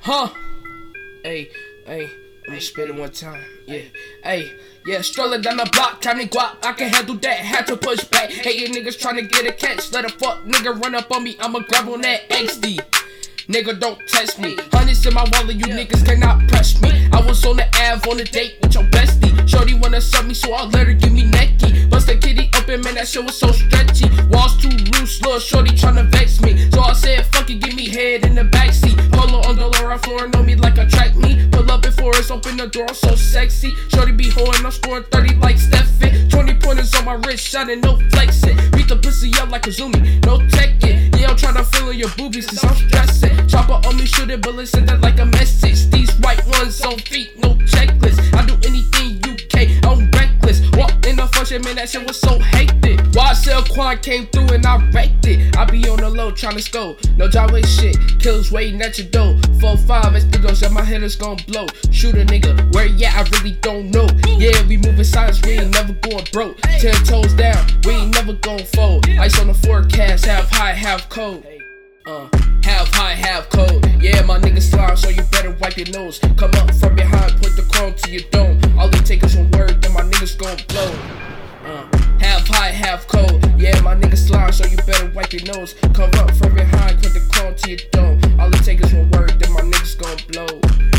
Huh? Hey. I spit it one time, yeah. Hey, yeah, strolling down the block, time to guap. I can handle that, had to push back. Hey, you niggas trying to get a catch. Let a fuck nigga run up on me, I'ma grab on that XD. Nigga, don't test me. Hundreds in my wallet, you niggas cannot press me. I was on the Ave on a date with your bestie. Shorty wanna sub me, so I'll let her give me necky. Bust the kitty open, man, that shit was so stretchy. Walls too loose, little shorty tryna vex me. So I said, fuck it, give me head in the backseat. Polo on the lower floor, know me like a track me. Open the door, I'm so sexy. Shorty be hoeing, I'm scoring 30 like Steffin. 20 pointers on my wrist, shining, no flexing. Beat the pussy up like a zoomie, no tech it. Yeah, I'm tryna fill in your boobies since I'm stressing. Chopper on me, shooting bullets, send that like a message. These white ones on feet, no checklist. I do anything UK, I'm reckless. Walk in the function, man, that shit was so hectic. YSL Quan came through and I wrecked it. I be on the low, tryna score. No driveway shit, killers waiting at your door. 4-5, it's the ghost, yeah, my head is gon' blow. Shoot a nigga, where yeah, I really don't know. Yeah, we moving silence, we ain't never going broke. 10 toes down, we ain't never gon' fold. Ice on the forecast, half high, half cold. Half high, half cold. Yeah, my nigga slime, so you better wipe your nose. Come up from behind, put the chrome to your dome. All it take is one word, then my niggas gon' blow. Half high, half cold. Yeah, my nigga slime, so you better wipe your nose. Come up from behind, put the chrome to your dome. All it take is one word, then my niggas gon' blow.